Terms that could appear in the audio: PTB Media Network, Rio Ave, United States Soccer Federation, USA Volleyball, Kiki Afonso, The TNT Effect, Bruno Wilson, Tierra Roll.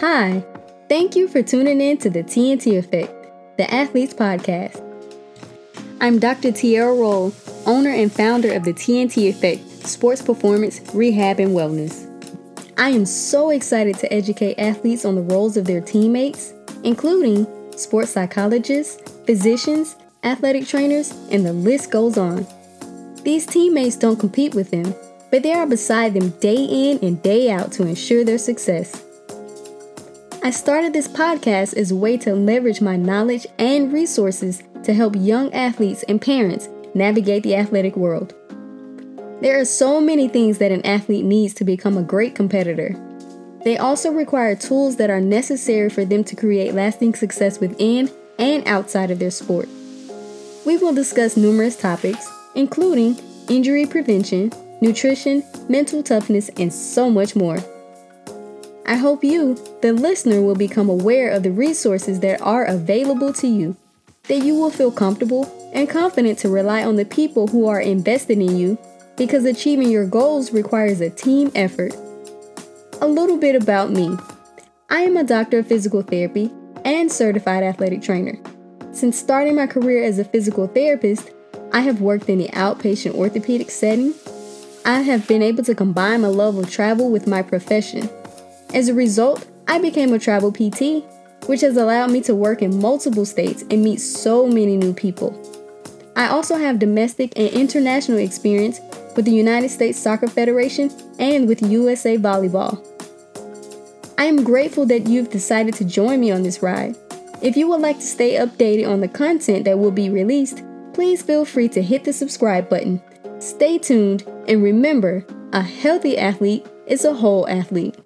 Hi, thank you for tuning in to the TNT Effect, the Athletes Podcast. I'm Dr. Tierra Roll, owner and founder of the TNT Effect, Sports Performance, Rehab, and Wellness. I am so excited to educate athletes on the roles of their teammates, including sports psychologists, physicians, athletic trainers, and the list goes on. These teammates don't compete with them, but they are beside them day in and day out to ensure their success. I started this podcast as a way to leverage my knowledge and resources to help young athletes and parents navigate the athletic world. There are so many things that an athlete needs to become a great competitor. They also require tools that are necessary for them to create lasting success within and outside of their sport. We will discuss numerous topics, including injury prevention, nutrition, mental toughness, and so much more. I hope you, the listener, will become aware of the resources that are available to you, that you will feel comfortable and confident to rely on the people who are invested in you, because achieving your goals requires a team effort. A little bit about me. I am a doctor of physical therapy and certified athletic trainer. Since starting my career as a physical therapist, I have worked in the outpatient orthopedic setting. I have been able to combine my love of travel with my profession. As a result, I became a travel PT, which has allowed me to work in multiple states and meet so many new people. I also have domestic and international experience with the United States Soccer Federation and with USA Volleyball. I am grateful that you've decided to join me on this ride. If you would like to stay updated on the content that will be released, please feel free to hit the subscribe button. Stay tuned, and remember, a healthy athlete is a whole athlete.